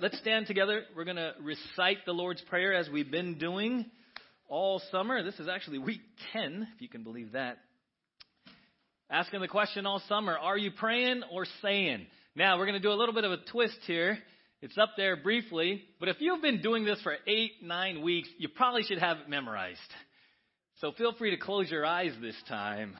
Let's stand together. We're going to recite the Lord's Prayer as we've been doing all summer. This is actually week 10, if you can believe that. Asking the question all summer, are you praying or saying? Now, we're going to do a little bit of a twist here. It's up there briefly, but if you've been doing this for 8-9 weeks, you probably should have it memorized. So feel free to close your eyes this time,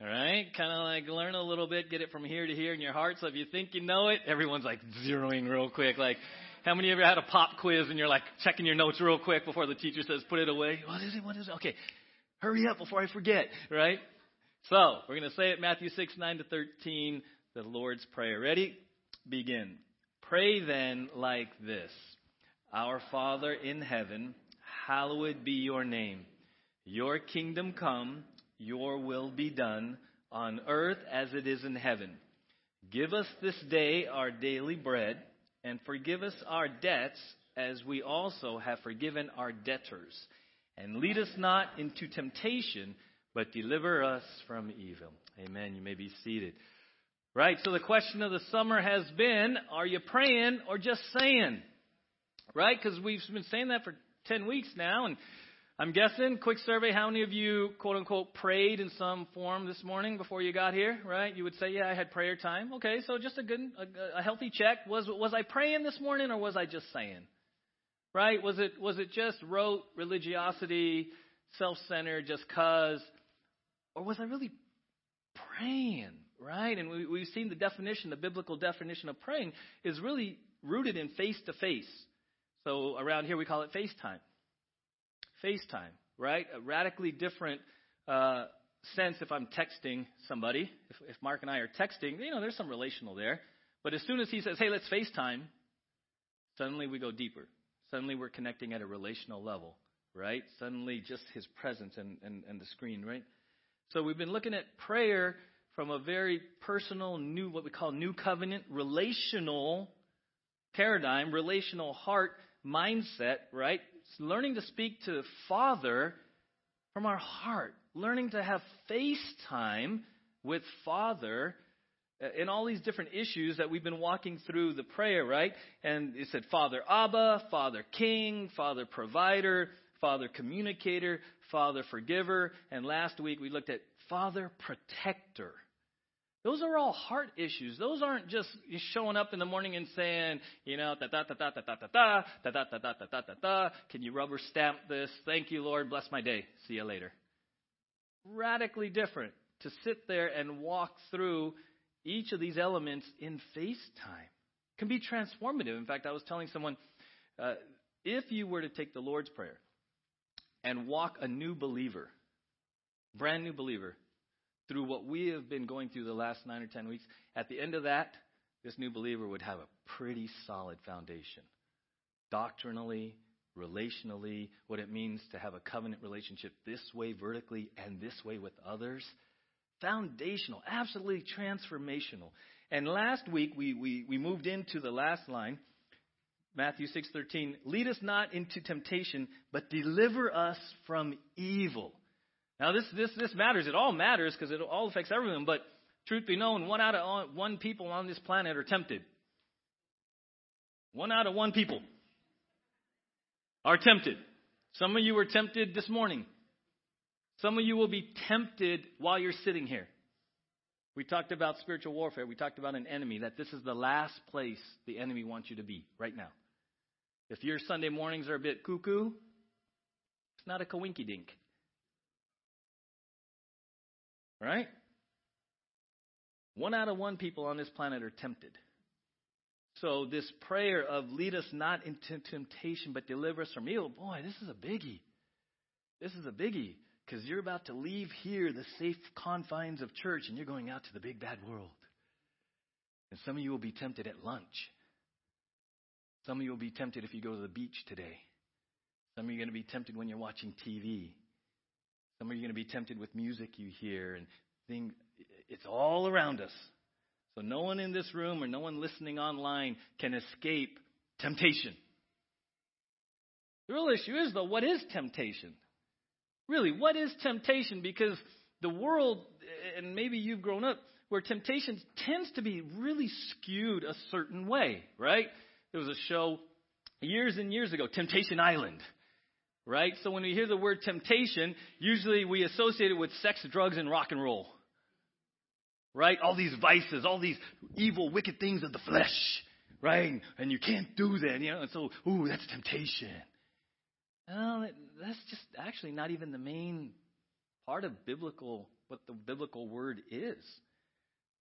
all right? Kind of like learn a little bit, get it from here to here in your heart. So if you think you know it, everyone's like zeroing real quick. Like, how many of you had a pop quiz and you're like checking your notes real quick before the teacher says, put it away? What is it? Okay, hurry up before I forget, right? So we're going to say it, Matthew 6:9-13, the Lord's Prayer. Ready? Begin. Pray then like this. Our Father in heaven, hallowed be your name. Your kingdom come, your will be done, on earth as it is in heaven. Give us this day our daily bread, and forgive us our debts as we also have forgiven our debtors. And lead us not into temptation, but deliver us from evil. Amen. You may be seated. Right, so the question of the summer has been, are you praying or just saying? Right, because we've been saying that for 10 weeks now, and I'm guessing, quick survey, how many of you, quote-unquote, prayed in some form this morning before you got here, right? You would say, yeah, I had prayer time. Okay, so just a healthy check. Was I praying this morning or was I just saying? Right, was it just rote religiosity, self-centered, just 'cause? Or was I really praying? Right, and we've seen the definition, the biblical definition of praying is really rooted in face-to-face. So around here we call it FaceTime. FaceTime, right? A radically different sense if I'm texting somebody. If Mark and I are texting, you know, there's some relational there. But as soon as he says, hey, let's FaceTime, suddenly we go deeper. Suddenly we're connecting at a relational level, right? Suddenly just his presence and the screen, right? So we've been looking at prayer from a very personal, new, what we call new covenant, relational paradigm, relational heart mindset, right? It's learning to speak to the Father from our heart, learning to have FaceTime with Father in all these different issues that we've been walking through the prayer, right? And it said Father Abba, Father King, Father Provider, Father Communicator, Father Forgiver, and last week we looked at Father Protector. Those are all heart issues. Those aren't just showing up in the morning and saying, you know, can you rubber stamp this? Thank you, Lord. Bless my day. See you later. Radically different to sit there and walk through each of these elements in FaceTime. It can be transformative. In fact, I was telling someone, if you were to take the Lord's Prayer and walk a new believer, brand new believer, through what we have been going through the last 9 or 10 weeks, at the end of that, this new believer would have a pretty solid foundation. Doctrinally, relationally, what it means to have a covenant relationship this way vertically and this way with others. Foundational, absolutely transformational. And last week, we moved into the last line, Matthew 6:13, lead us not into temptation, but deliver us from evil. Now, this matters. It all matters because it all affects everyone. But truth be known, 1 out of 1 people on this planet are tempted. 1 out of 1 people are tempted. Some of you were tempted this morning. Some of you will be tempted while you're sitting here. We talked about spiritual warfare. We talked about an enemy, that this is the last place the enemy wants you to be right now. If your Sunday mornings are a bit cuckoo, it's not a coinkydink. Right? 1 out of 1 people on this planet are tempted. So this prayer of lead us not into temptation, but deliver us from evil. Boy, this is a biggie. This is a biggie because you're about to leave here, the safe confines of church, and you're going out to the big bad world. And some of you will be tempted at lunch. Some of you will be tempted if you go to the beach today. Some of you are going to be tempted when you're watching TV. Some of you are going to be tempted with music you hear and things. It's all around us. So no one in this room or no one listening online can escape temptation. The real issue is, though, what is temptation? Really, what is temptation? Because the world, and maybe you've grown up, where temptation tends to be really skewed a certain way, right? There was a show years and years ago, Temptation Island, right? So when we hear the word temptation, usually we associate it with sex, drugs, and rock and roll, right? All these vices, all these evil, wicked things of the flesh, right? And you can't do that, you know? And so, ooh, that's temptation. Well, that's just actually not even the main part of biblical, what the biblical word is,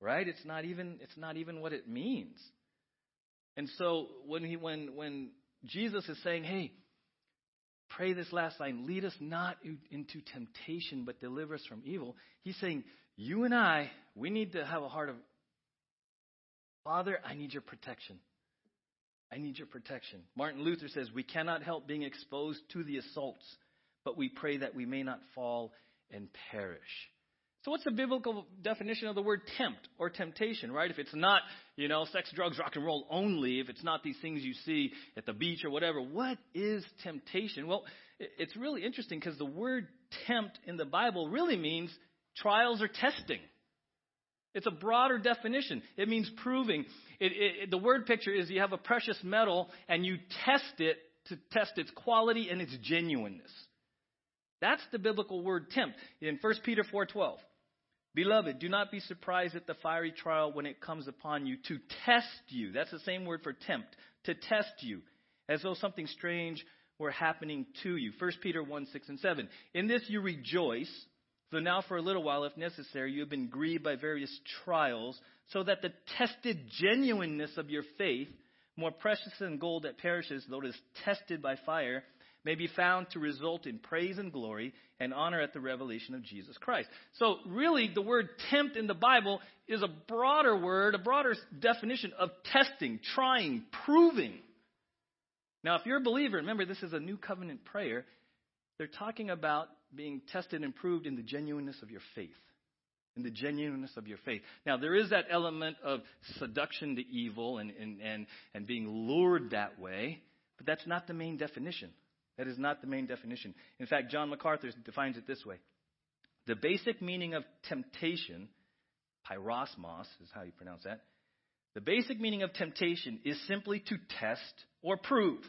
right? It's not even what it means. And so when Jesus is saying, hey, pray this last line, lead us not into temptation, but deliver us from evil. He's saying, you and I, we need to have a heart of, Father, I need your protection. I need your protection. Martin Luther says, we cannot help being exposed to the assaults, but we pray that we may not fall and perish. So what's the biblical definition of the word tempt or temptation, right? If it's not, you know, sex, drugs, rock and roll only, if it's not these things you see at the beach or whatever, what is temptation? Well, it's really interesting because the word tempt in the Bible really means trials or testing. It's a broader definition. It means proving. The word picture is you have a precious metal and you test it to test its quality and its genuineness. That's the biblical word tempt in 1 Peter 4:12. Beloved, do not be surprised at the fiery trial when it comes upon you to test you. That's the same word for tempt, to test you, as though something strange were happening to you. 1 Peter 1:6 and 7. In this you rejoice, though now for a little while, if necessary, you have been grieved by various trials, so that the tested genuineness of your faith, more precious than gold that perishes, though it is tested by fire, may be found to result in praise and glory and honor at the revelation of Jesus Christ. So really, the word tempt in the Bible is a broader word, a broader definition of testing, trying, proving. Now, if you're a believer, remember this is a new covenant prayer. They're talking about being tested and proved in the genuineness of your faith, in the genuineness of your faith. Now, there is that element of seduction to evil and being lured that way, but that's not the main definition. That is not the main definition. In fact, John MacArthur defines it this way. The basic meaning of temptation, pyrosmos is how you pronounce that. The basic meaning of temptation is simply to test or prove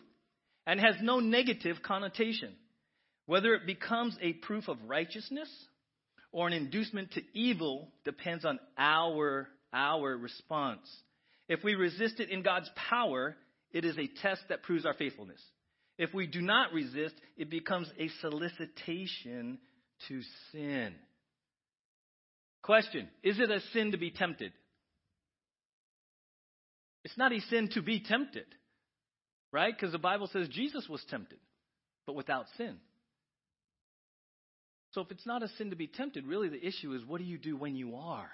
and has no negative connotation. Whether it becomes a proof of righteousness or an inducement to evil depends on our response. If we resist it in God's power, it is a test that proves our faithfulness. If we do not resist, it becomes a solicitation to sin. Question, is it a sin to be tempted? It's not a sin to be tempted, right? Because the Bible says Jesus was tempted, but without sin. So if it's not a sin to be tempted, really the issue is what do you do when you are?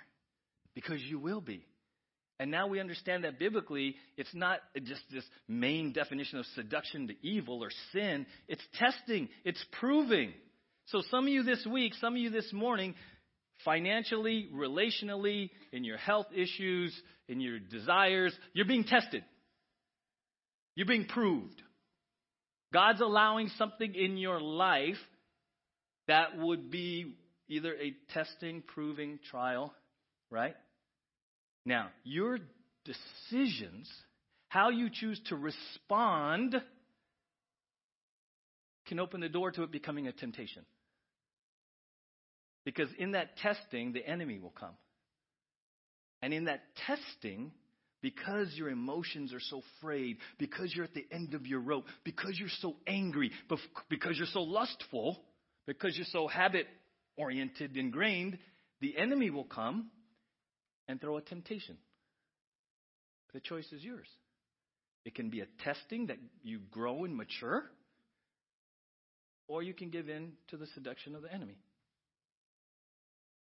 Because you will be. And now we understand that biblically, it's not just this main definition of seduction to evil or sin. It's testing. It's proving. So some of you this week, some of you this morning, financially, relationally, in your health issues, in your desires, you're being tested. You're being proved. God's allowing something in your life that would be either a testing, proving trial, right? Now, your decisions, how you choose to respond, can open the door to it becoming a temptation. Because in that testing, the enemy will come. And in that testing, because your emotions are so frayed, because you're at the end of your rope, because you're so angry, because you're so lustful, because you're so habit-oriented, ingrained, the enemy will come and throw a temptation. The choice is yours. It can be a testing that you grow and mature, or you can give in to the seduction of the enemy.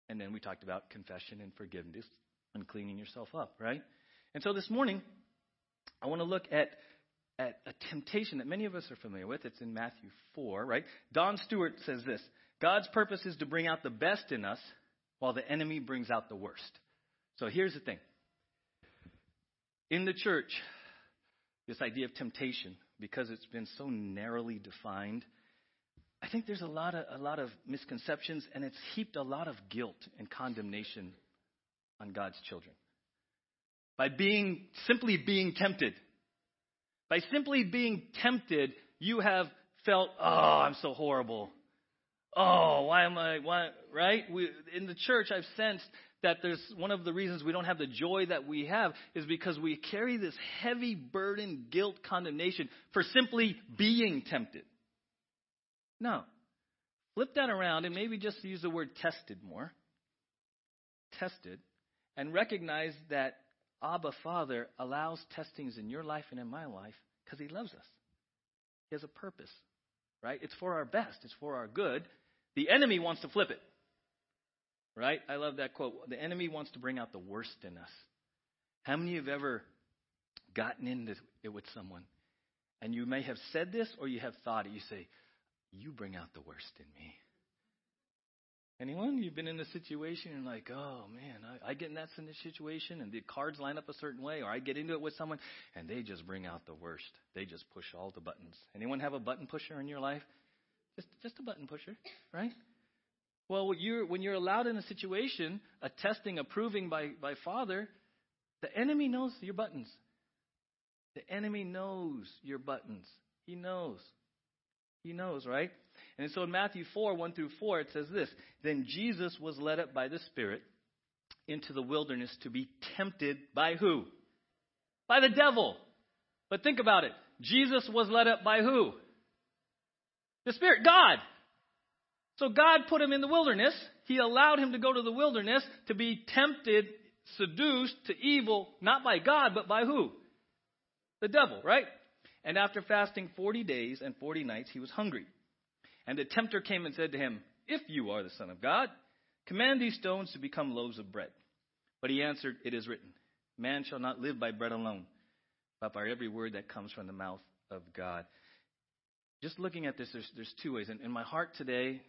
And then we talked about confession and forgiveness and cleaning yourself up, right? And so this morning, I want to look at a temptation that many of us are familiar with. It's in Matthew 4, right? Don Stewart says this, God's purpose is to bring out the best in us while the enemy brings out the worst. So here's the thing. In the church, this idea of temptation, because it's been so narrowly defined, I think there's a lot of misconceptions, and it's heaped a lot of guilt and condemnation on God's children by simply being tempted. By simply being tempted, you have felt, oh, I'm so horrible. Oh, why am I, why, right? In the church, I've sensed that there's one of the reasons we don't have the joy that we have is because we carry this heavy burden, guilt, condemnation for simply being tempted. No. Flip that around and maybe just use the word tested more. Tested. And recognize that Abba Father allows testings in your life and in my life because he loves us. He has a purpose, right? It's for our best. It's for our good. The enemy wants to flip it, right? I love that quote. The enemy wants to bring out the worst in us. How many have ever gotten into it with someone? And you may have said this or you have thought it. You say, you bring out the worst in me. Anyone? You've been in a situation and like, oh, man, I get in that situation and the cards line up a certain way, or I get into it with someone and they just bring out the worst. They just push all the buttons. Anyone have a button pusher in your life? Just a button pusher, right? Well, when you're allowed in a situation, a testing, approving by Father, the enemy knows your buttons. The enemy knows your buttons. He knows. He knows, right? And so in Matthew 4, 1-4, it says this. Then Jesus was led up by the Spirit into the wilderness to be tempted by who? By the devil. But think about it. Jesus was led up by who? The Spirit, God. So God put him in the wilderness. He allowed him to go to the wilderness to be tempted, seduced to evil, not by God, but by who? The devil, right? And after fasting 40 days and 40 nights, he was hungry. And the tempter came and said to him, if you are the Son of God, command these stones to become loaves of bread. But he answered, it is written, man shall not live by bread alone, but by every word that comes from the mouth of God. Just looking at this, there's two ways. And in my heart today,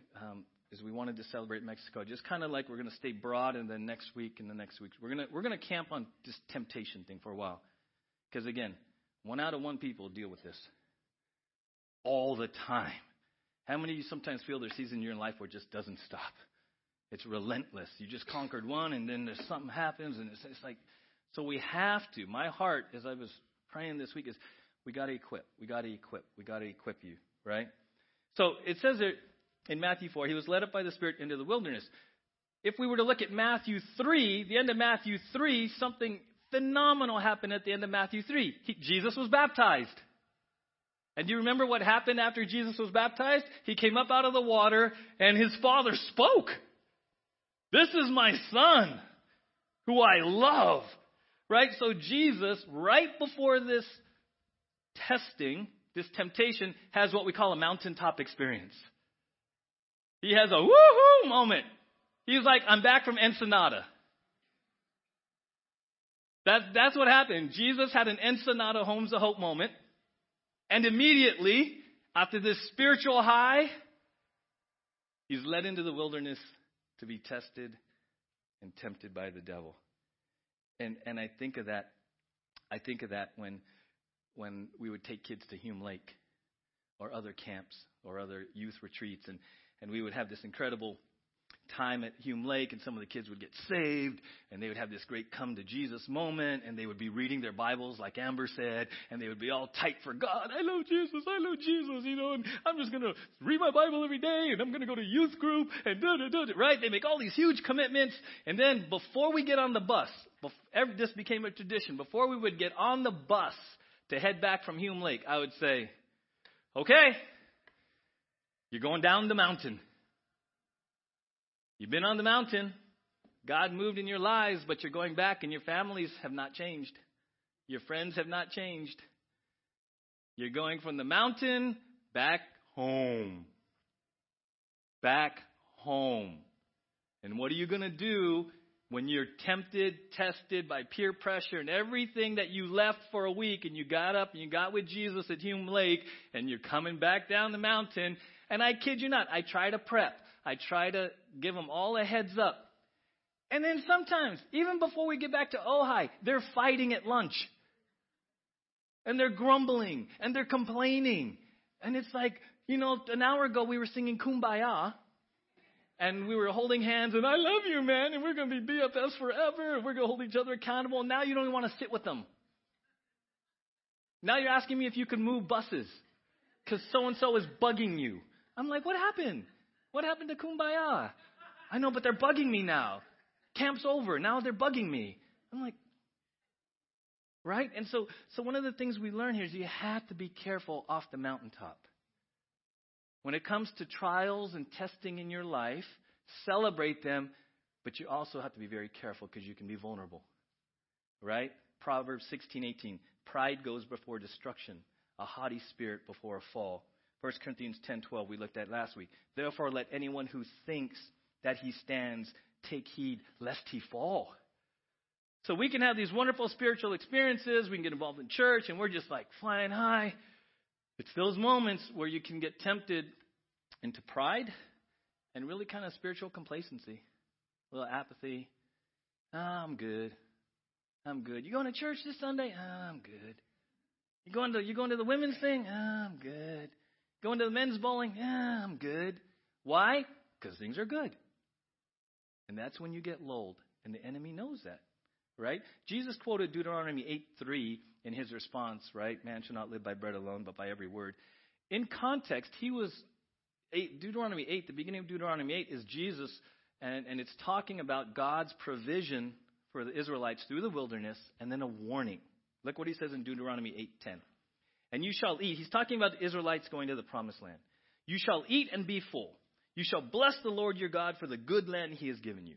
is we wanted to celebrate Mexico. Just kind of like we're going to stay broad, and then next week and the next week, we're going to camp on this temptation thing for a while. Because again, 1 out of 1 people deal with this all the time. How many of you sometimes feel there's a season in your life where it just doesn't stop? It's relentless. You just conquered one, and then there's something happens, and it's like, so we have to. My heart, as I was praying this week, is we got to equip. We got to equip. We got to equip you, right? So it says there in Matthew 4, he was led up by the Spirit into the wilderness. If we were to look at Matthew 3, the end of Matthew 3, something phenomenal happened at the end of Matthew 3. Jesus was baptized. And do you remember what happened after Jesus was baptized? He came up out of the water and his Father spoke. This is my Son who I love. Right? So Jesus, right before this testing, this temptation, has what we call a mountaintop experience. He has a woohoo moment. He's like, I'm back from Ensenada. That's what happened. Jesus had an Ensenada Homes of Hope moment. And immediately, after this spiritual high, he's led into the wilderness to be tested and tempted by the devil. And I think of that when we would take kids to Hume Lake or other camps or other youth retreats, and we would have this incredible time at Hume Lake, and some of the kids would get saved, and they would have this great come to Jesus moment, and they would be reading their Bibles like Amber said, and they would be all tight for God. I love Jesus, you know, and I'm just going to read my Bible every day, and I'm going to go to youth group, and right? They make all these huge commitments, and then before we get on the bus, this became a tradition, before we would get on the bus to head back from Hume Lake, I would say, okay, you're going down the mountain. You've been on the mountain. God moved in your lives, but you're going back and your families have not changed. Your friends have not changed. You're going from the mountain back home. Back home. And what are you going to do when you're tempted, tested by peer pressure and everything that you left for a week, and you got up and you got with Jesus at Hume Lake, and you're coming back down the mountain? And I kid you not, I try to prep. I try to give them all a heads up. And then sometimes, even before we get back to Ojai, they're fighting at lunch. And they're grumbling. And they're complaining. And it's like, you know, an hour ago we were singing Kumbaya. And we were holding hands. And I love you, man. And we're going to be BFFs forever. And we're going to hold each other accountable. And now you don't even want to sit with them. Now you're asking me if you could move buses because so-and-so is bugging you. I'm like, what happened? What happened to Kumbaya? I know, but they're bugging me now. Camp's over. Now they're bugging me. I'm like, right? And so one of the things we learn here is you have to be careful off the mountaintop. When it comes to trials and testing in your life, celebrate them, but you also have to be very careful because you can be vulnerable, right? Proverbs 16:18, pride goes before destruction, a haughty spirit before a fall. 1 Corinthians 10:12 we looked at last week. Therefore, let anyone who thinks that he stands take heed lest he fall. So we can have these wonderful spiritual experiences. We can get involved in church, and we're just like flying high. It's those moments where you can get tempted into pride and really kind of spiritual complacency, a little apathy. I'm good. You going to church this Sunday? I'm good. You going to the women's thing? I'm good. Going to the men's bowling? I'm good. Why? Because things are good. And that's when you get lulled, and the enemy knows that, right? Jesus quoted Deuteronomy 8:3 in his response, right? Man shall not live by bread alone, but by every word. In context, Deuteronomy 8, the beginning of Deuteronomy 8 is Jesus, and it's talking about God's provision for the Israelites through the wilderness, and then a warning. Look what he says in Deuteronomy 8:10. And you shall eat. He's talking about the Israelites going to the promised land. You shall eat and be full. You shall bless the Lord your God for the good land he has given you.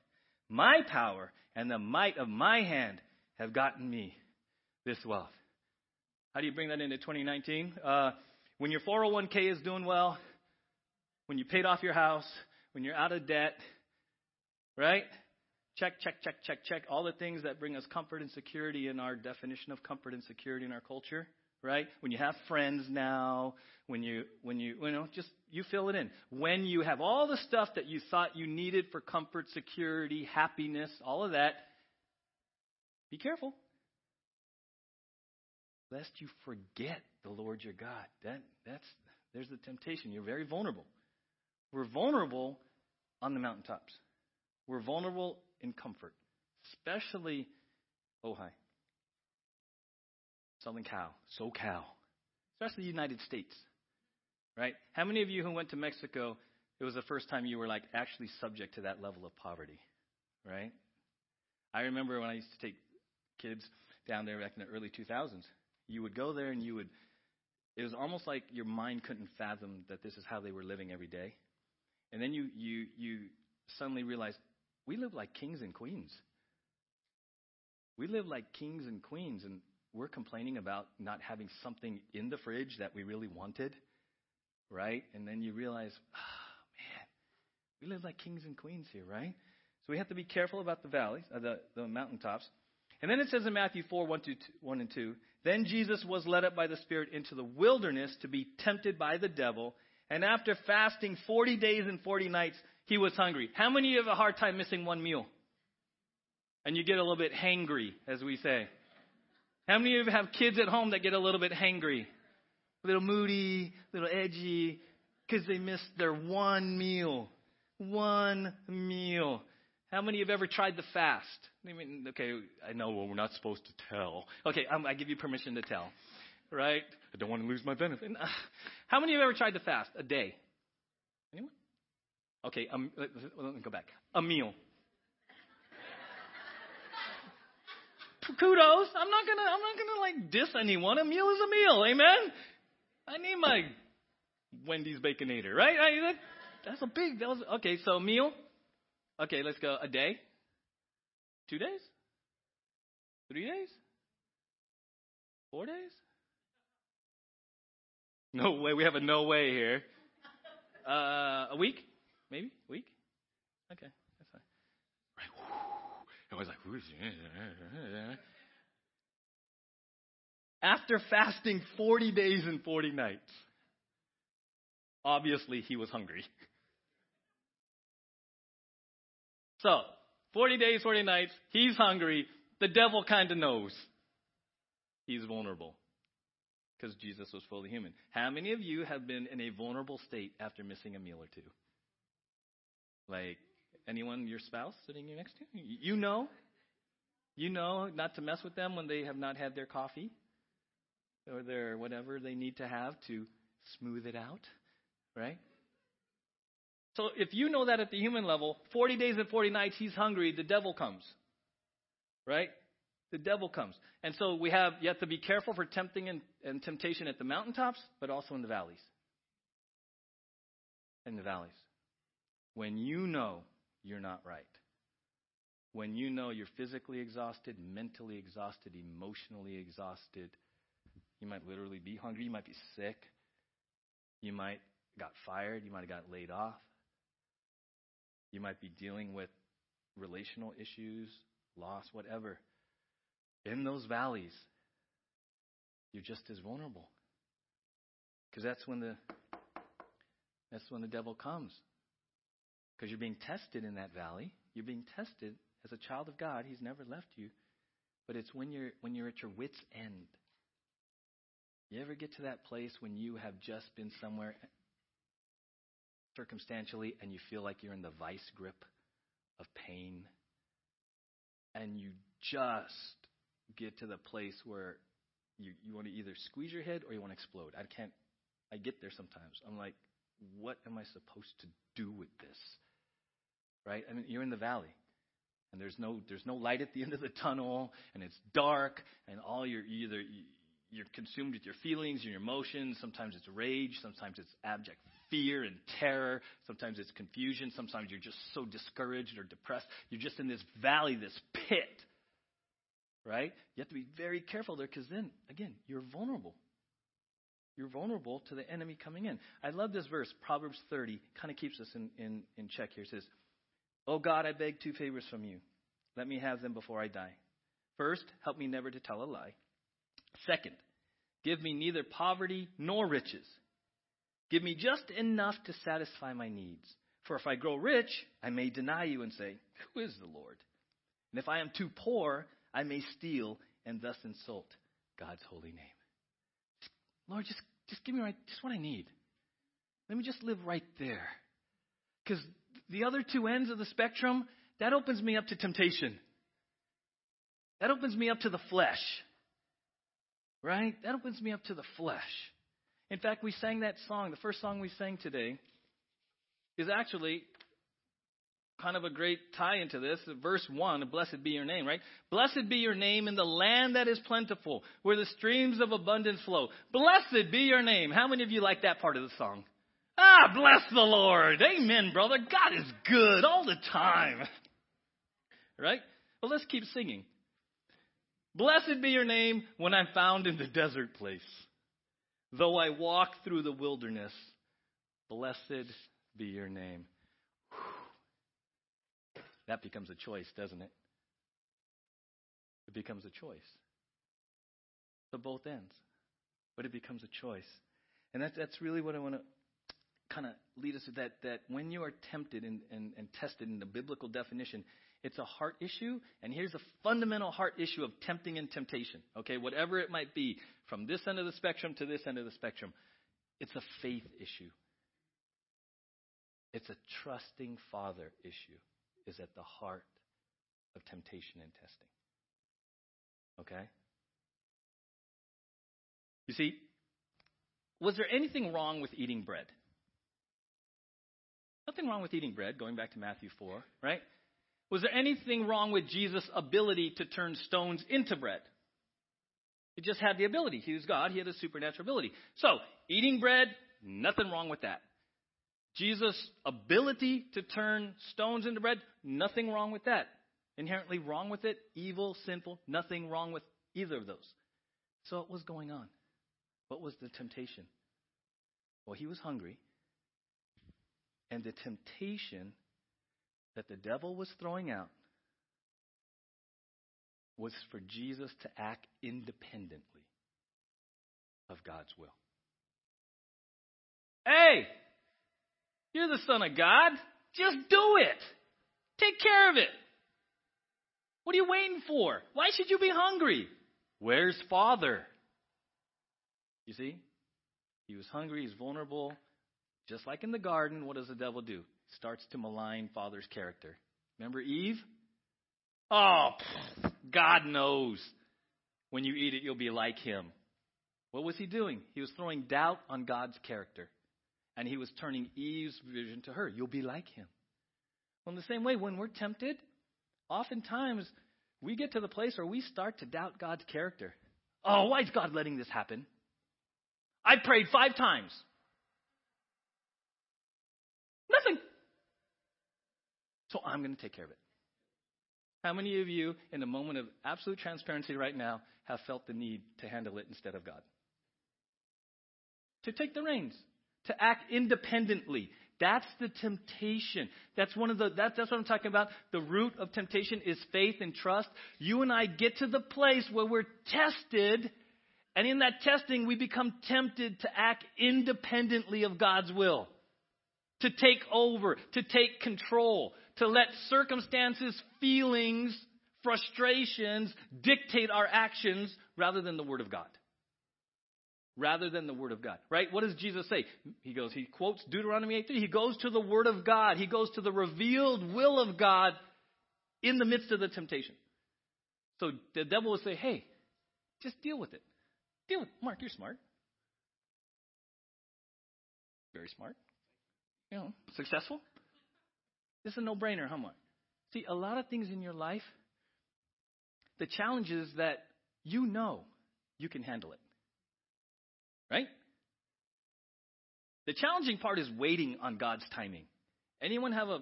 my power and the might of my hand have gotten me this wealth. How do you bring that into 2019? When your 401k is doing well, when you paid off your house, when you're out of debt, right? Check. All the things that bring us comfort and security in our definition of comfort and security in our culture. Right? When you have friends now, you fill it in. When you have all the stuff that you thought you needed for comfort, security, happiness, all of that, be careful. Lest you forget the Lord your God. There's the temptation. You're very vulnerable. We're vulnerable on the mountaintops. We're vulnerable in comfort, especially Ojai. Southern Cal, SoCal, especially the United States, right? How many of you who went to Mexico, it was the first time you were like actually subject to that level of poverty, right? I remember when I used to take kids down there back in the early 2000s, you would go there and it was almost like your mind couldn't fathom that this is how they were living every day. And then you suddenly realize we live like kings and queens. And we're complaining about not having something in the fridge that we really wanted, right? And then you realize, man, we live like kings and queens here, right? So we have to be careful about the valleys, the mountaintops. And then it says in Matthew 4, 1 and 2, then Jesus was led up by the Spirit into the wilderness to be tempted by the devil. And after fasting 40 days and 40 nights, he was hungry. How many of you have a hard time missing one meal? And you get a little bit hangry, as we say. How many of you have kids at home that get a little bit hangry, a little moody, a little edgy, because they missed their one meal? How many have ever tried the fast? I mean, okay, I know we're not supposed to tell. Okay, I give you permission to tell, right? I don't want to lose my benefit. How many have ever tried the fast? A day? Anyone? Okay, let me go back. A meal. Kudos. I'm not gonna like diss anyone. A meal is a meal. Amen. I need my Wendy's Baconator, right? Okay. So meal. Okay. Let's go. A day. 2 days. 3 days. 4 days. No way. We have a no way here. A week, maybe a week. Okay. That's fine. Right. I was like, After fasting 40 days and 40 nights, obviously he was hungry. So, 40 days, 40 nights, he's hungry. The devil kind of knows he's vulnerable because Jesus was fully human. How many of you have been in a vulnerable state after missing a meal or two? Like, anyone, your spouse sitting next to you? You know not to mess with them when they have not had their coffee or their whatever they need to have to smooth it out, right? So if you know that at the human level, 40 days and 40 nights, he's hungry, the devil comes, right? The devil comes. And so you have to be careful for tempting and temptation at the mountaintops, but also in the valleys. In the valleys. When you know you're not right. When you know you're physically exhausted, mentally exhausted, emotionally exhausted. You might literally be hungry. You might be sick. You might got fired. You might have got laid off. You might be dealing with relational issues, loss, whatever. In those valleys, you're just as vulnerable. Because that's when the devil comes. Because you're being tested in that valley. You're being tested as a child of God. He's never left you. But it's when you're at your wit's end. You ever get to that place when you have just been somewhere circumstantially and you feel like you're in the vice grip of pain? And you just get to the place where you want to either squeeze your head or you want to explode. I get there sometimes. I'm like, what am I supposed to do with this? Right? I mean, you're in the valley. And there's no light at the end of the tunnel. And it's dark. And all you're consumed with your feelings and your emotions. Sometimes it's rage. Sometimes it's abject fear and terror. Sometimes it's confusion. Sometimes you're just so discouraged or depressed. You're just in this valley, this pit. Right? You have to be very careful there because then, again, you're vulnerable. You're vulnerable to the enemy coming in. I love this verse, Proverbs 30, kind of keeps us in check here. It says, "Oh God, I beg two favors from you. Let me have them before I die. First, help me never to tell a lie. Second, give me neither poverty nor riches. Give me just enough to satisfy my needs. For if I grow rich, I may deny you and say, 'Who is the Lord?' And if I am too poor, I may steal and thus insult God's holy name." Lord, just give me just what I need. Let me just live right there. Because the other two ends of the spectrum, that opens me up to temptation. That opens me up to the flesh. Right? That opens me up to the flesh. In fact, we sang that song. The first song we sang today is actually kind of a great tie into this. Verse 1, "Blessed be your name," right? "Blessed be your name in the land that is plentiful, where the streams of abundance flow. Blessed be your name." How many of you like that part of the song? Ah, bless the Lord. Amen, brother. God is good all the time. Right? Well, let's keep singing. "Blessed be your name when I'm found in the desert place. Though I walk through the wilderness, blessed be your name." Whew. That becomes a choice, doesn't it? It becomes a choice. To both ends. But it becomes a choice. And that's really what I want to kind of lead us to, that when you are tempted and tested in the biblical definition, it's a heart issue, and here's the fundamental heart issue of tempting and temptation, okay? Whatever it might be, from this end of the spectrum to this end of the spectrum, it's a faith issue. It's a trusting Father issue is at the heart of temptation and testing, okay? You see, was there anything wrong with eating bread? Nothing wrong with eating bread, going back to Matthew 4, right? Was there anything wrong with Jesus' ability to turn stones into bread? He just had the ability. He was God. He had a supernatural ability. So, eating bread, nothing wrong with that. Jesus' ability to turn stones into bread, nothing wrong with that. Inherently wrong with it, evil, sinful, nothing wrong with either of those. So, what was going on? What was the temptation? Well, he was hungry. And the temptation that the devil was throwing out was for Jesus to act independently of God's will. Hey, you're the Son of God. Just do it. Take care of it. What are you waiting for? Why should you be hungry? Where's Father? You see? He was hungry. He's vulnerable. Just like in the garden, what does the devil do? He starts to malign Father's character. Remember Eve? Oh, God knows. When you eat it, you'll be like him. What was he doing? He was throwing doubt on God's character. And he was turning Eve's vision to her. You'll be like him. Well, in the same way, when we're tempted, oftentimes we get to the place where we start to doubt God's character. Oh, why is God letting this happen? I prayed 5 times. Nothing. So I'm going to take care of it. How many of you, in a moment of absolute transparency right now, have felt the need to handle it instead of God? To take the reins, to act independently. That's the temptation. That's what I'm talking about. The root of temptation is faith and trust. You and I get to the place where we're tested, and in that testing, we become tempted to act independently of God's will, to take over, to take control, to let circumstances, feelings, frustrations dictate our actions rather than the Word of God. Rather than the Word of God, right? What does Jesus say? He quotes Deuteronomy 8:3. He goes to the Word of God. He goes to the revealed will of God in the midst of the temptation. So the devil will say, hey, just deal with it. Deal with it. Mark, you're smart. Very smart. You know, successful. This is a no-brainer, huh, Mark? See, a lot of things in your life, the challenge is that you know you can handle it, right? The challenging part is waiting on God's timing. Anyone have a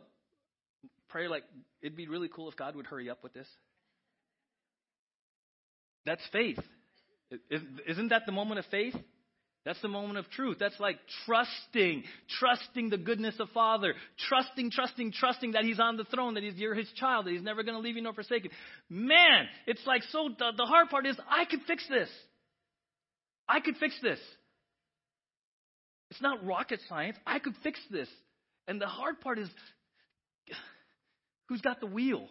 prayer like, it'd be really cool if God would hurry up with this? That's faith. Isn't that the moment of faith? That's the moment of truth. That's like trusting the goodness of Father, trusting that he's on the throne, that you're his child, that he's never going to leave you nor forsake you. Man, it's like, so the hard part is I could fix this. It's not rocket science. I could fix this. And the hard part is, who's got the wheel?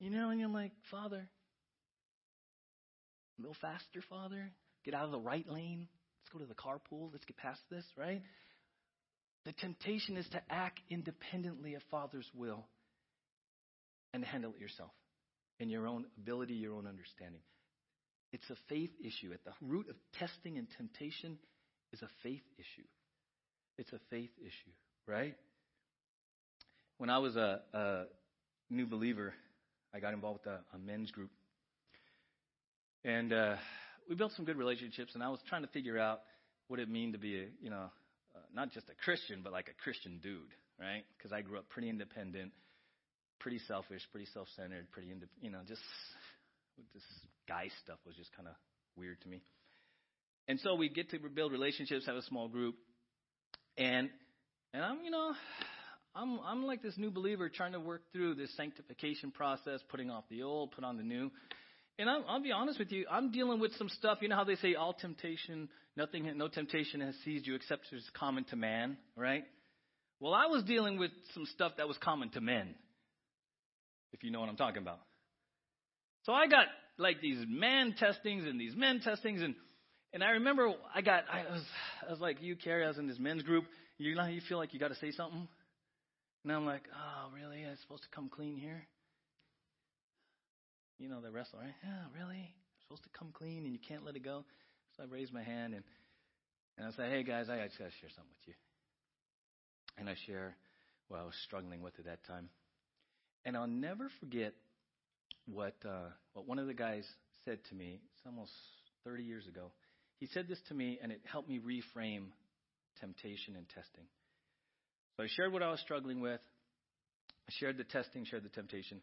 You know, and you're like, Father, a little faster, Father. Get out of the right lane. Let's go to the carpool. Let's get past this, right? The temptation is to act independently of Father's will and handle it yourself in your own ability, your own understanding. It's a faith issue. At the root of testing and temptation is a faith issue. It's a faith issue, right? When I was a new believer, I got involved with a men's group. And we built some good relationships, and I was trying to figure out what it meant to be, not just a Christian, but like a Christian dude, right? Because I grew up pretty independent, pretty selfish, pretty self-centered, just guy stuff was just kind of weird to me. And so we get to build relationships, have a small group, and I'm like this new believer trying to work through this sanctification process, putting off the old, put on the new. And I'll be honest with you, I'm dealing with some stuff. You know how they say all temptation, no temptation has seized you except it's common to man, right? Well, I was dealing with some stuff that was common to men, if you know what I'm talking about. So I got like these man testings and these men testings. And I remember I was like you, Carrie, I was in this men's group. You know how you feel like you got to say something? And I'm like, oh, really? I'm supposed to come clean here? You know, the wrestler, right? Yeah, really? You're supposed to come clean and you can't let it go? So I raised my hand and I said, hey, guys, I just got to share something with you. And I share what I was struggling with at that time. And I'll never forget what one of the guys said to me. It's almost 30 years ago. He said this to me, and it helped me reframe temptation and testing. So I shared what I was struggling with. I shared the testing, shared the temptation.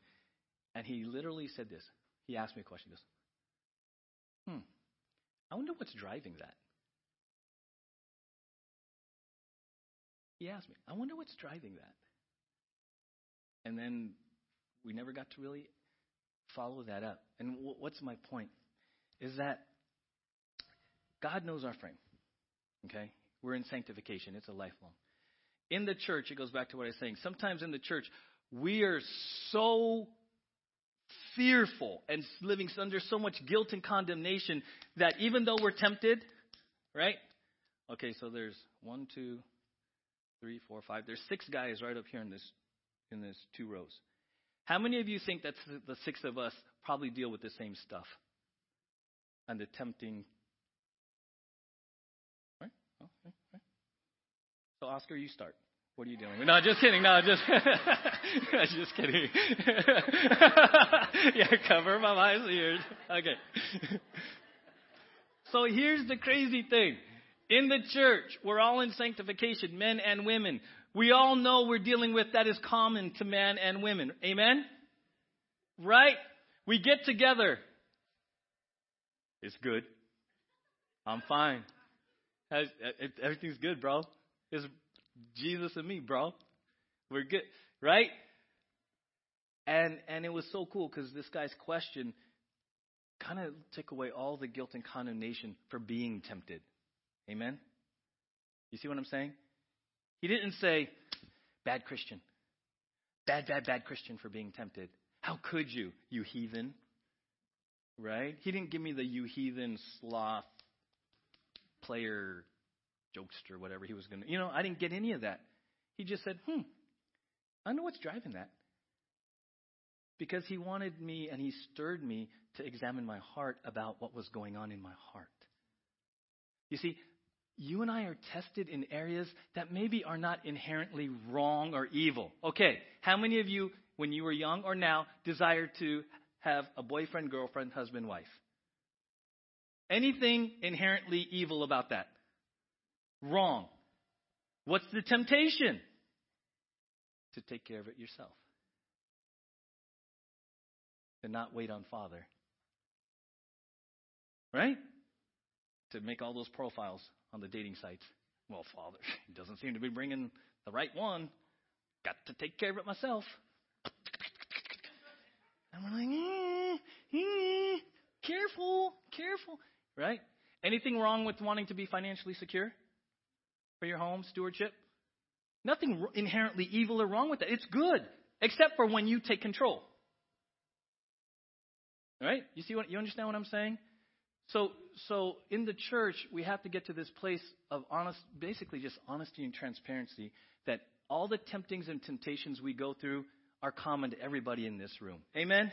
And he literally said this. He asked me a question. He goes, I wonder what's driving that. He asked me, I wonder what's driving that. And then we never got to really follow that up. And what's my point is that God knows our frame. Okay? We're in sanctification. It's a lifelong. In the church, it goes back to what I was saying. Sometimes in the church, we are so fearful and living under so much guilt and condemnation that even though we're tempted, right? Okay, so there's 1, 2, 3, 4, 5. There's 6 guys right up here in this 2 rows. How many of you think that the 6 of us probably deal with the same stuff? And the tempting. Right? Oh, right. So, Oscar, you start. What are you doing? No, just kidding. No, just just kidding. Yeah, cover my eyes and ears. Okay. So here's the crazy thing. In the church, we're all in sanctification, men and women. We all know we're dealing with that is common to men and women. Amen? Right? We get together. It's good. I'm fine. Everything's good, bro. It's Jesus and me, bro. We're good. Right? And it was so cool because this guy's question kind of took away all the guilt and condemnation for being tempted. Amen? You see what I'm saying? He didn't say, bad Christian. Bad Christian for being tempted. How could you, you heathen? Right? He didn't give me the you heathen sloth player jokester, whatever he was going to. You know, I didn't get any of that. He just said, I know what's driving that. Because he wanted me and he stirred me to examine my heart about what was going on in my heart. You see, you and I are tested in areas that maybe are not inherently wrong or evil. Okay, how many of you, when you were young or now, desire to have a boyfriend, girlfriend, husband, wife? Anything inherently evil about that? Wrong. What's the temptation? To take care of it yourself. To not wait on Father. Right? To make all those profiles on the dating sites. Well, Father, he doesn't seem to be bringing the right one. Got to take care of it myself. And we're like, careful, right? Anything wrong with wanting to be financially secure for your home, stewardship? Nothing inherently evil or wrong with that. It's good, except for when you take control. All right? You understand what I'm saying? So in the church, we have to get to this place of honesty and transparency that all the temptings and temptations we go through are common to everybody in this room. Amen?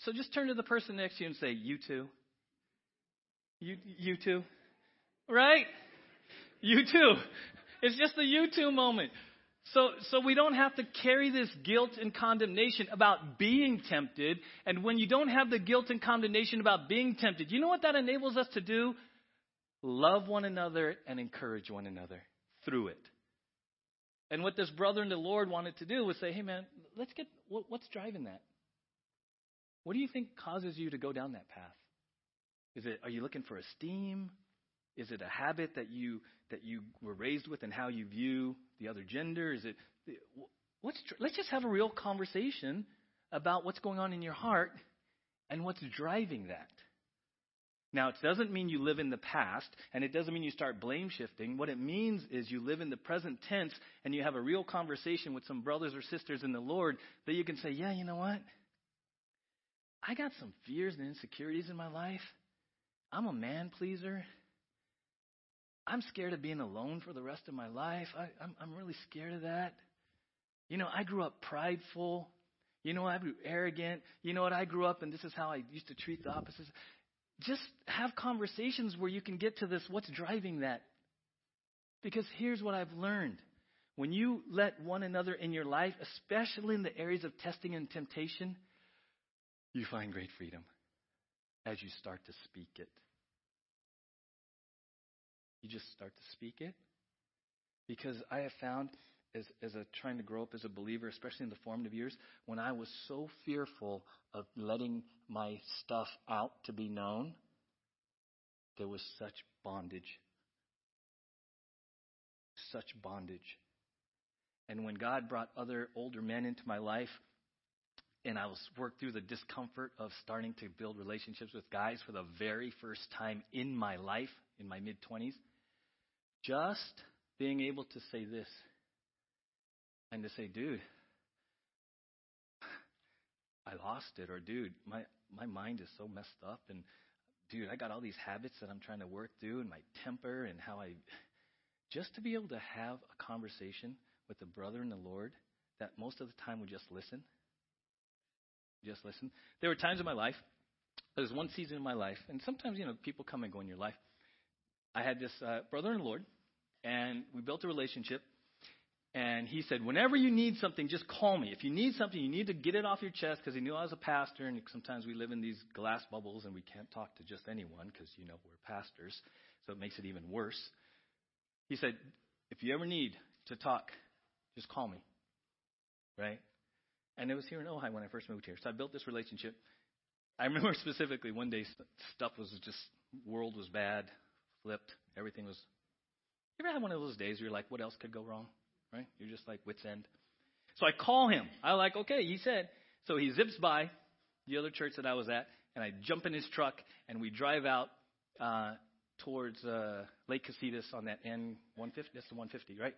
So just turn to the person next to you and say, you too. You too. Right? You too. It's just the you too moment. So we don't have to carry this guilt and condemnation about being tempted. And when you don't have the guilt and condemnation about being tempted, you know what that enables us to do? Love one another and encourage one another through it. And what this brother in the Lord wanted to do was say, hey, man, let's get what's driving that? What do you think causes you to go down that path? Are you looking for esteem? Is it a habit that you were raised with and how you view the other gender? Let's just have a real conversation about what's going on in your heart and what's driving that. Now, it doesn't mean you live in the past, and it doesn't mean you start blame shifting. What it means is you live in the present tense and you have a real conversation with some brothers or sisters in the Lord that you can say, yeah, you know what? I got some fears and insecurities in my life. I'm a man pleaser. I'm scared of being alone for the rest of my life. I'm really scared of that. You know, I grew up prideful. You know, I grew arrogant. You know what? I grew up and this is how I used to treat the opposites. Just have conversations where you can get to this, what's driving that? Because here's what I've learned. When you let one another in your life, especially in the areas of testing and temptation, you find great freedom as you start to speak it. You just start to speak it. Because I have found, trying to grow up as a believer, especially in the formative years, when I was so fearful of letting my stuff out to be known, there was such bondage. Such bondage. And when God brought other older men into my life, And I worked through the discomfort of starting to build relationships with guys for the very first time in my life, in my mid-20s. Just being able to say this and to say, dude, I lost it. Or, dude, my mind is so messed up. And, dude, I got all these habits that I'm trying to work through, and my temper and how I... Just to be able to have a conversation with a brother in the Lord that most of the time would just listen. Just listen. There were times in my life, there was one season in my life, and sometimes, you know, people come and go in your life. I had this brother in the Lord, and we built a relationship, and he said, whenever you need something, just call me. If you need something, you need to get it off your chest, because he knew I was a pastor, and sometimes we live in these glass bubbles, and we can't talk to just anyone, because, you know, we're pastors, so it makes it even worse. He said, if you ever need to talk, just call me, right? And it was here in Ojai when I first moved here. So I built this relationship. I remember specifically one day stuff was just, world was bad, flipped. Everything was, you ever had one of those days where you're like, what else could go wrong, right? You're just like, wit's end. So I call him. I'm like, okay, he said. So he zips by the other church that I was at, and I jump in his truck, and we drive out towards Lake Casitas on that N-150. That's the 150, right?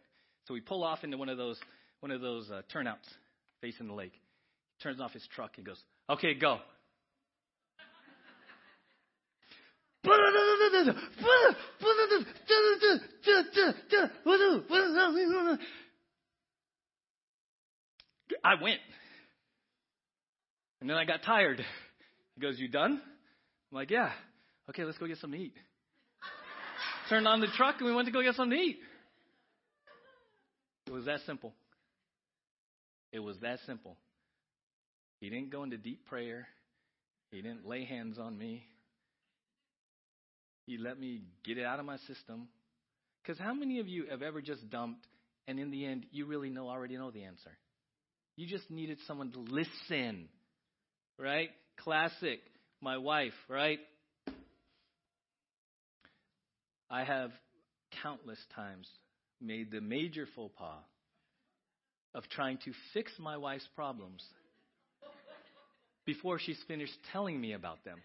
So we pull off into one of those turnouts. Facing the lake. He turns off his truck and goes, okay, go. I went. And then I got tired. He goes, you done? I'm like, yeah. Okay, let's go get something to eat. Turned on the truck and we went to go get something to eat. It was that simple. It was that simple. He didn't go into deep prayer. He didn't lay hands on me. He let me get it out of my system. Because how many of you have ever just dumped, and in the end, you really already know the answer? You just needed someone to listen, right? Classic, my wife, right? I have countless times made the major faux pas of trying to fix my wife's problems before she's finished telling me about them.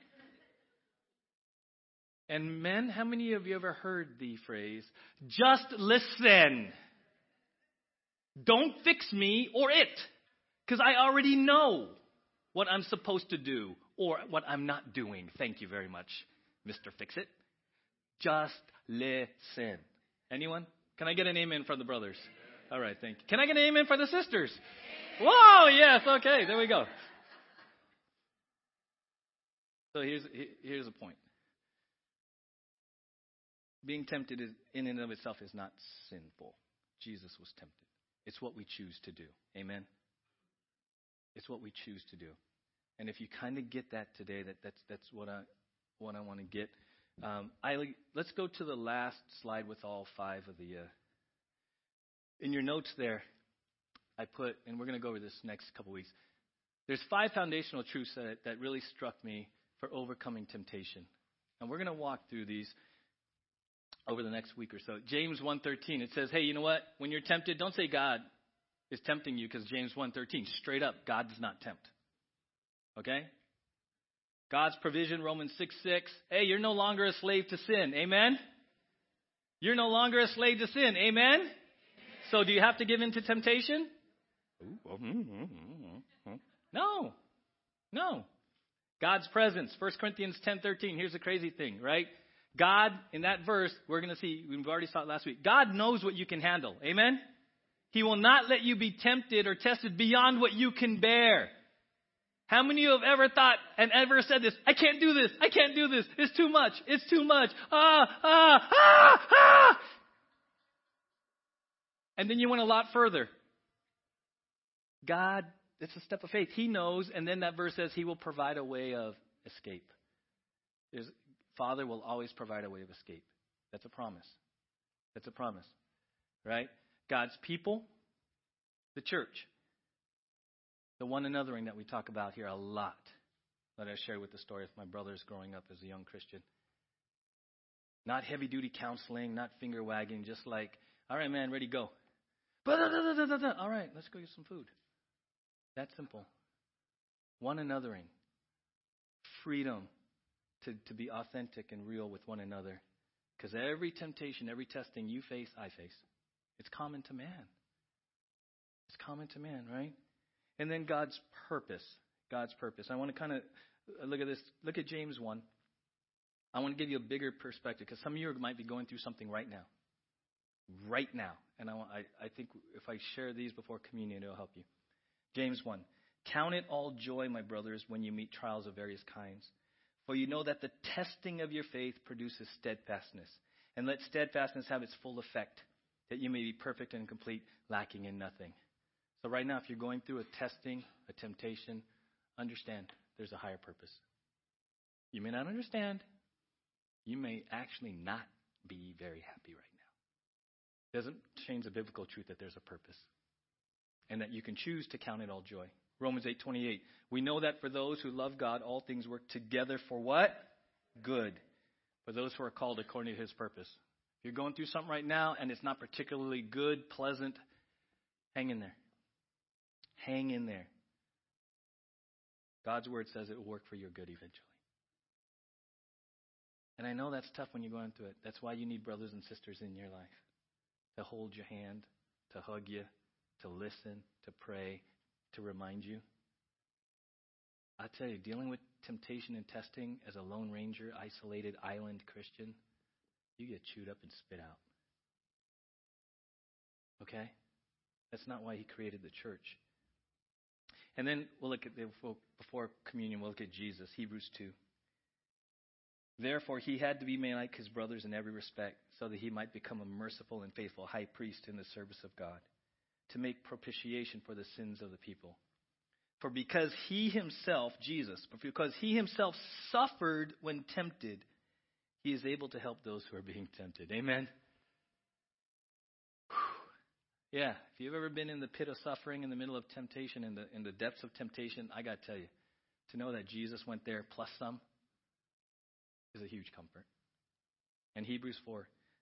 And men, how many of you ever heard the phrase, just listen. Don't fix me or it, because I already know what I'm supposed to do or what I'm not doing. Thank you very much, Mr. Fix-It. Just listen. Anyone? Can I get an amen from the brothers? All right, thank you. Can I get an amen for the sisters? Amen. Whoa, yes, okay, there we go. So here's the point. Being tempted is, in and of itself, is not sinful. Jesus was tempted. It's what we choose to do. Amen? It's what we choose to do. And if you kind of get that today, that's what I want to get. Let's go to the last slide with all five of the... In your notes there, I put, and we're going to go over this next couple weeks, there's five foundational truths that really struck me for overcoming temptation. And we're going to walk through these over the next week or so. James 1:13, it says, hey, you know what? When you're tempted, don't say God is tempting you, because James 1:13, straight up, God does not tempt. Okay? God's provision, Romans 6:6, hey, you're no longer a slave to sin. Amen? You're no longer a slave to sin. Amen? So do you have to give in to temptation? No. No. God's presence. 1 Corinthians 10:13. Here's the crazy thing, right? God, in that verse, we're going to see, we've already saw it last week. God knows what you can handle. Amen? He will not let you be tempted or tested beyond what you can bear. How many of you have ever thought and ever said this? I can't do this. I can't do this. It's too much. It's too much. And then you went a lot further. God, it's a step of faith. He knows, and then that verse says he will provide a way of escape. Father will always provide a way of escape. That's a promise. That's a promise, right? God's people, the church, the one anothering that we talk about here a lot, that I share with the story of my brothers growing up as a young Christian. Not heavy-duty counseling, not finger-wagging, just like, all right, man, ready, go. All right, let's go get some food. That's simple. one anothering, freedom to be authentic and real with one another. Because every temptation, every testing you face, I face. It's common to man. It's common to man, right? And then God's purpose. God's purpose. I want to kind of look at this. Look at James 1. I want to give you a bigger perspective because some of you might be going through something right now. Right now. And I think if I share these before communion, it'll help you. James 1. Count it all joy, my brothers, when you meet trials of various kinds. For you know that the testing of your faith produces steadfastness. And let steadfastness have its full effect, that you may be perfect and complete, lacking in nothing. So right now, if you're going through a testing, a temptation, understand there's a higher purpose. You may not understand. You may actually not be very happy right now. It doesn't change the biblical truth that there's a purpose and that you can choose to count it all joy. Romans 8:28. We know that for those who love God, all things work together for what? Good. For those who are called according to his purpose. If you're going through something right now and it's not particularly good, pleasant, hang in there. Hang in there. God's word says it will work for your good eventually. And I know that's tough when you're going through it. That's why you need brothers and sisters in your life to hold your hand, to hug you, to listen, to pray, to remind you. I tell you, dealing with temptation and testing as a lone ranger, isolated island Christian, you get chewed up and spit out. Okay? That's not why he created the church. And then we'll look at, before communion, we'll look at Jesus, Hebrews 2. Therefore, he had to be made like his brothers in every respect, so that he might become a merciful and faithful high priest in the service of God, to make propitiation for the sins of the people. For because he himself, Jesus, because he himself suffered when tempted, he is able to help those who are being tempted. Amen? Whew. Yeah, if you've ever been in the pit of suffering, in the middle of temptation, in the depths of temptation, I got to tell you, to know that Jesus went there plus some is a huge comfort. And Hebrews 4.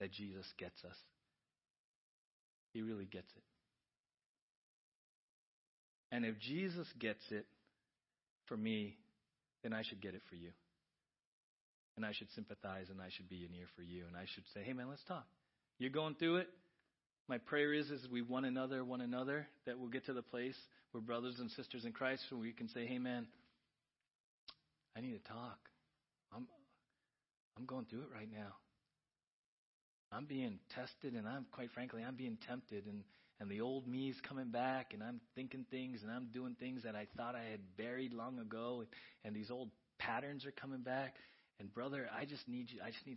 That Jesus gets us. He really gets it. And if Jesus gets it for me, then I should get it for you. And I should sympathize and I should be an ear for you. And I should say, hey man, let's talk. You're going through it. My prayer is we one another, that we'll get to the place where brothers and sisters in Christ, where we can say, hey man, I need to talk. I'm going through it right now. I'm being tested, and I'm being tempted, and the old me's coming back, and I'm thinking things, and I'm doing things that I thought I had buried long ago, and these old patterns are coming back. And brother, I just need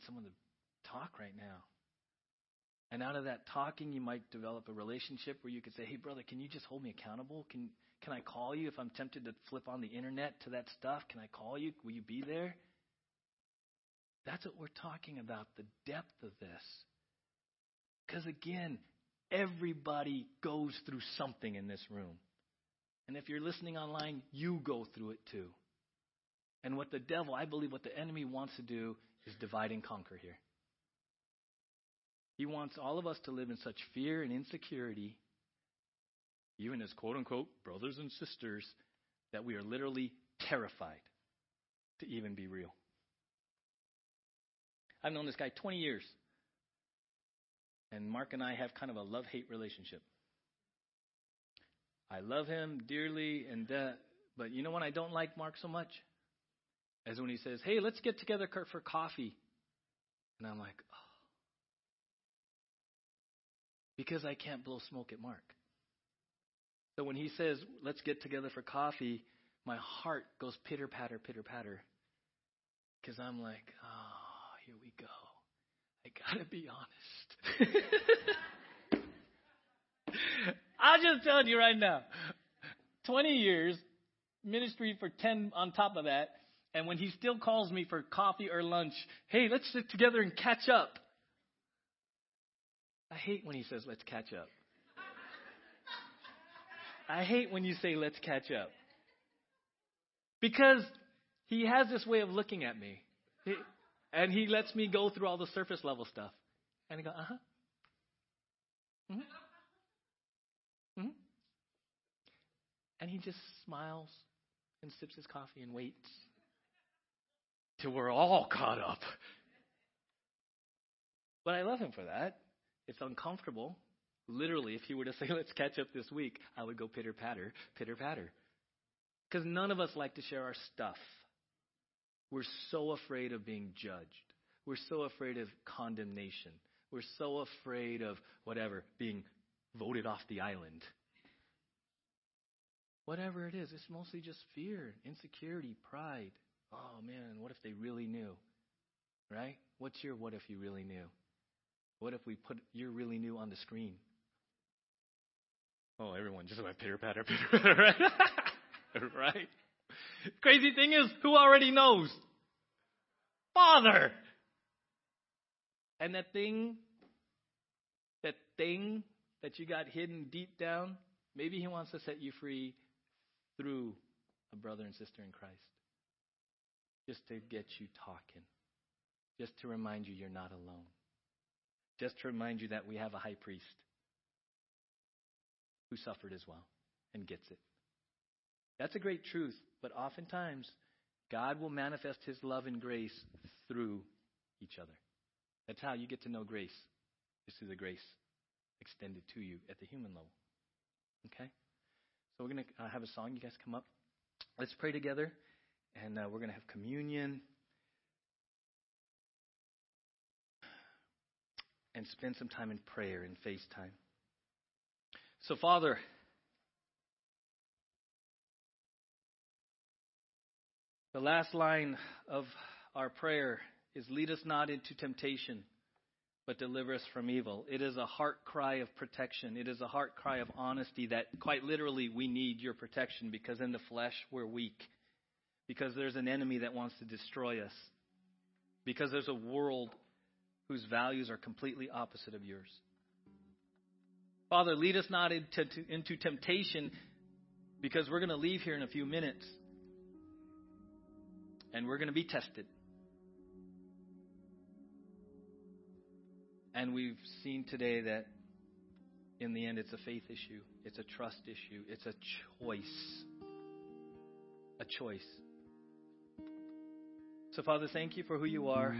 someone to talk right now. And out of that talking, you might develop a relationship where you could say, hey brother, can you just hold me accountable? Can I call you if I'm tempted to flip on the internet to that stuff? Can I call you? Will you be there? That's what we're talking about, the depth of this. Because again, everybody goes through something in this room. And if you're listening online, you go through it too. And I believe what the enemy wants to do is divide and conquer here. He wants all of us to live in such fear and insecurity, even as quote-unquote brothers and sisters, that we are literally terrified to even be real. I've known this guy 20 years, and Mark and I have kind of a love-hate relationship. I love him dearly, but you know when I don't like Mark so much? As when he says, hey, let's get together for coffee. And I'm like, oh. Because I can't blow smoke at Mark. So when he says, let's get together for coffee, my heart goes pitter-patter, pitter-patter. Because I'm like, oh. Here we go. I gotta be honest. I'm just telling you right now. 20 years, ministry for 10 on top of that. And when he still calls me for coffee or lunch, hey, let's sit together and catch up. I hate when he says, let's catch up. I hate when you say, let's catch up. Because he has this way of looking at me. And he lets me go through all the surface level stuff. And I go, uh-huh. Mm-hmm. Mm-hmm. And he just smiles and sips his coffee and waits till we're all caught up. But I love him for that. It's uncomfortable. Literally, if he were to say, let's catch up this week, I would go pitter-patter, pitter-patter. Because none of us like to share our stuff. We're so afraid of being judged. We're so afraid of condemnation. We're so afraid of whatever, being voted off the island. Whatever it is, it's mostly just fear, insecurity, pride. Oh, man, what if they really knew? Right? What's your what if you really knew? What if we put your really knew on the screen? Oh, everyone just went pitter-patter, pitter-patter, right? Right? Crazy thing is, who already knows? Father! And that thing that you got hidden deep down, maybe he wants to set you free through a brother and sister in Christ. Just to get you talking. Just to remind you you're not alone. Just to remind you that we have a high priest who suffered as well and gets it. That's a great truth, but oftentimes God will manifest his love and grace through each other. That's how you get to know grace, is through the grace extended to you at the human level. Okay? So we're going to have a song. You guys come up. Let's pray together, and we're going to have communion and spend some time in prayer and FaceTime. So, Father, the last line of our prayer is, lead us not into temptation, but deliver us from evil. It is a heart cry of protection. It is a heart cry of honesty that quite literally we need your protection, because in the flesh we're weak, because there's an enemy that wants to destroy us, because there's a world whose values are completely opposite of yours. Father, lead us not into temptation, because we're going to leave here in a few minutes. And we're going to be tested. And we've seen today that in the end, it's a faith issue. It's a trust issue. It's a choice. A choice. So, Father, thank you for who you are.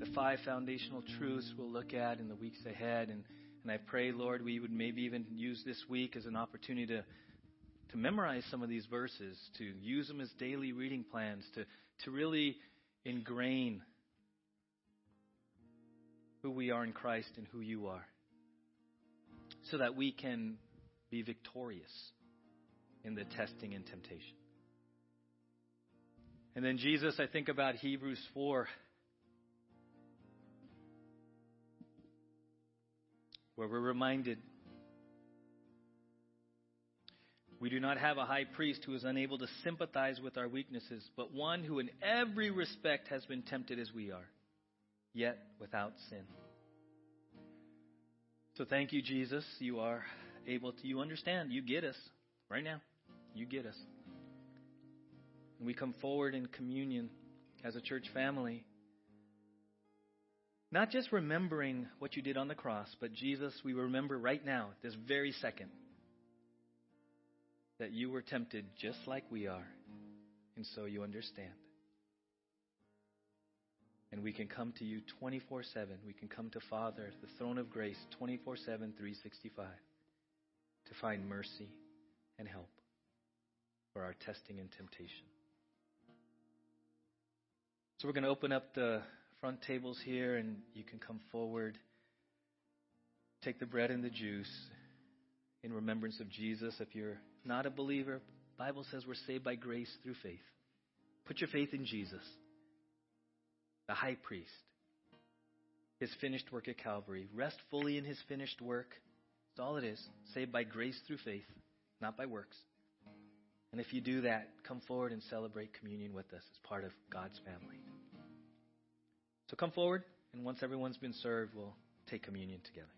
The 5 foundational truths we'll look at in the weeks ahead. And I pray, Lord, we would maybe even use this week as an opportunity to memorize some of these verses, to use them as daily reading plans, to really ingrain who we are in Christ and who you are, so that we can be victorious in the testing and temptation. And then, Jesus, I think about Hebrews 4, where we're reminded, we do not have a high priest who is unable to sympathize with our weaknesses, but one who in every respect has been tempted as we are, yet without sin. So thank you, Jesus. You are able to, you understand, you get us right now. You get us. And we come forward in communion as a church family, not just remembering what you did on the cross, but Jesus, we remember right now, this very second, that you were tempted just like we are, and so you understand. And we can come to you 24/7. We can come to Father, the throne of grace, 24/7, 365, to find mercy and help for our testing and temptation. So we're going to open up the front tables here, and you can come forward, take the bread and the juice in remembrance of Jesus. If you're not a believer, the Bible says we're saved by grace through faith. Put your faith in Jesus, the high priest, his finished work at Calvary. Rest fully in his finished work. That's all it is. Saved by grace through faith, not by works. And if you do that, come forward and celebrate communion with us as part of God's family. So come forward, and once everyone's been served, we'll take communion together.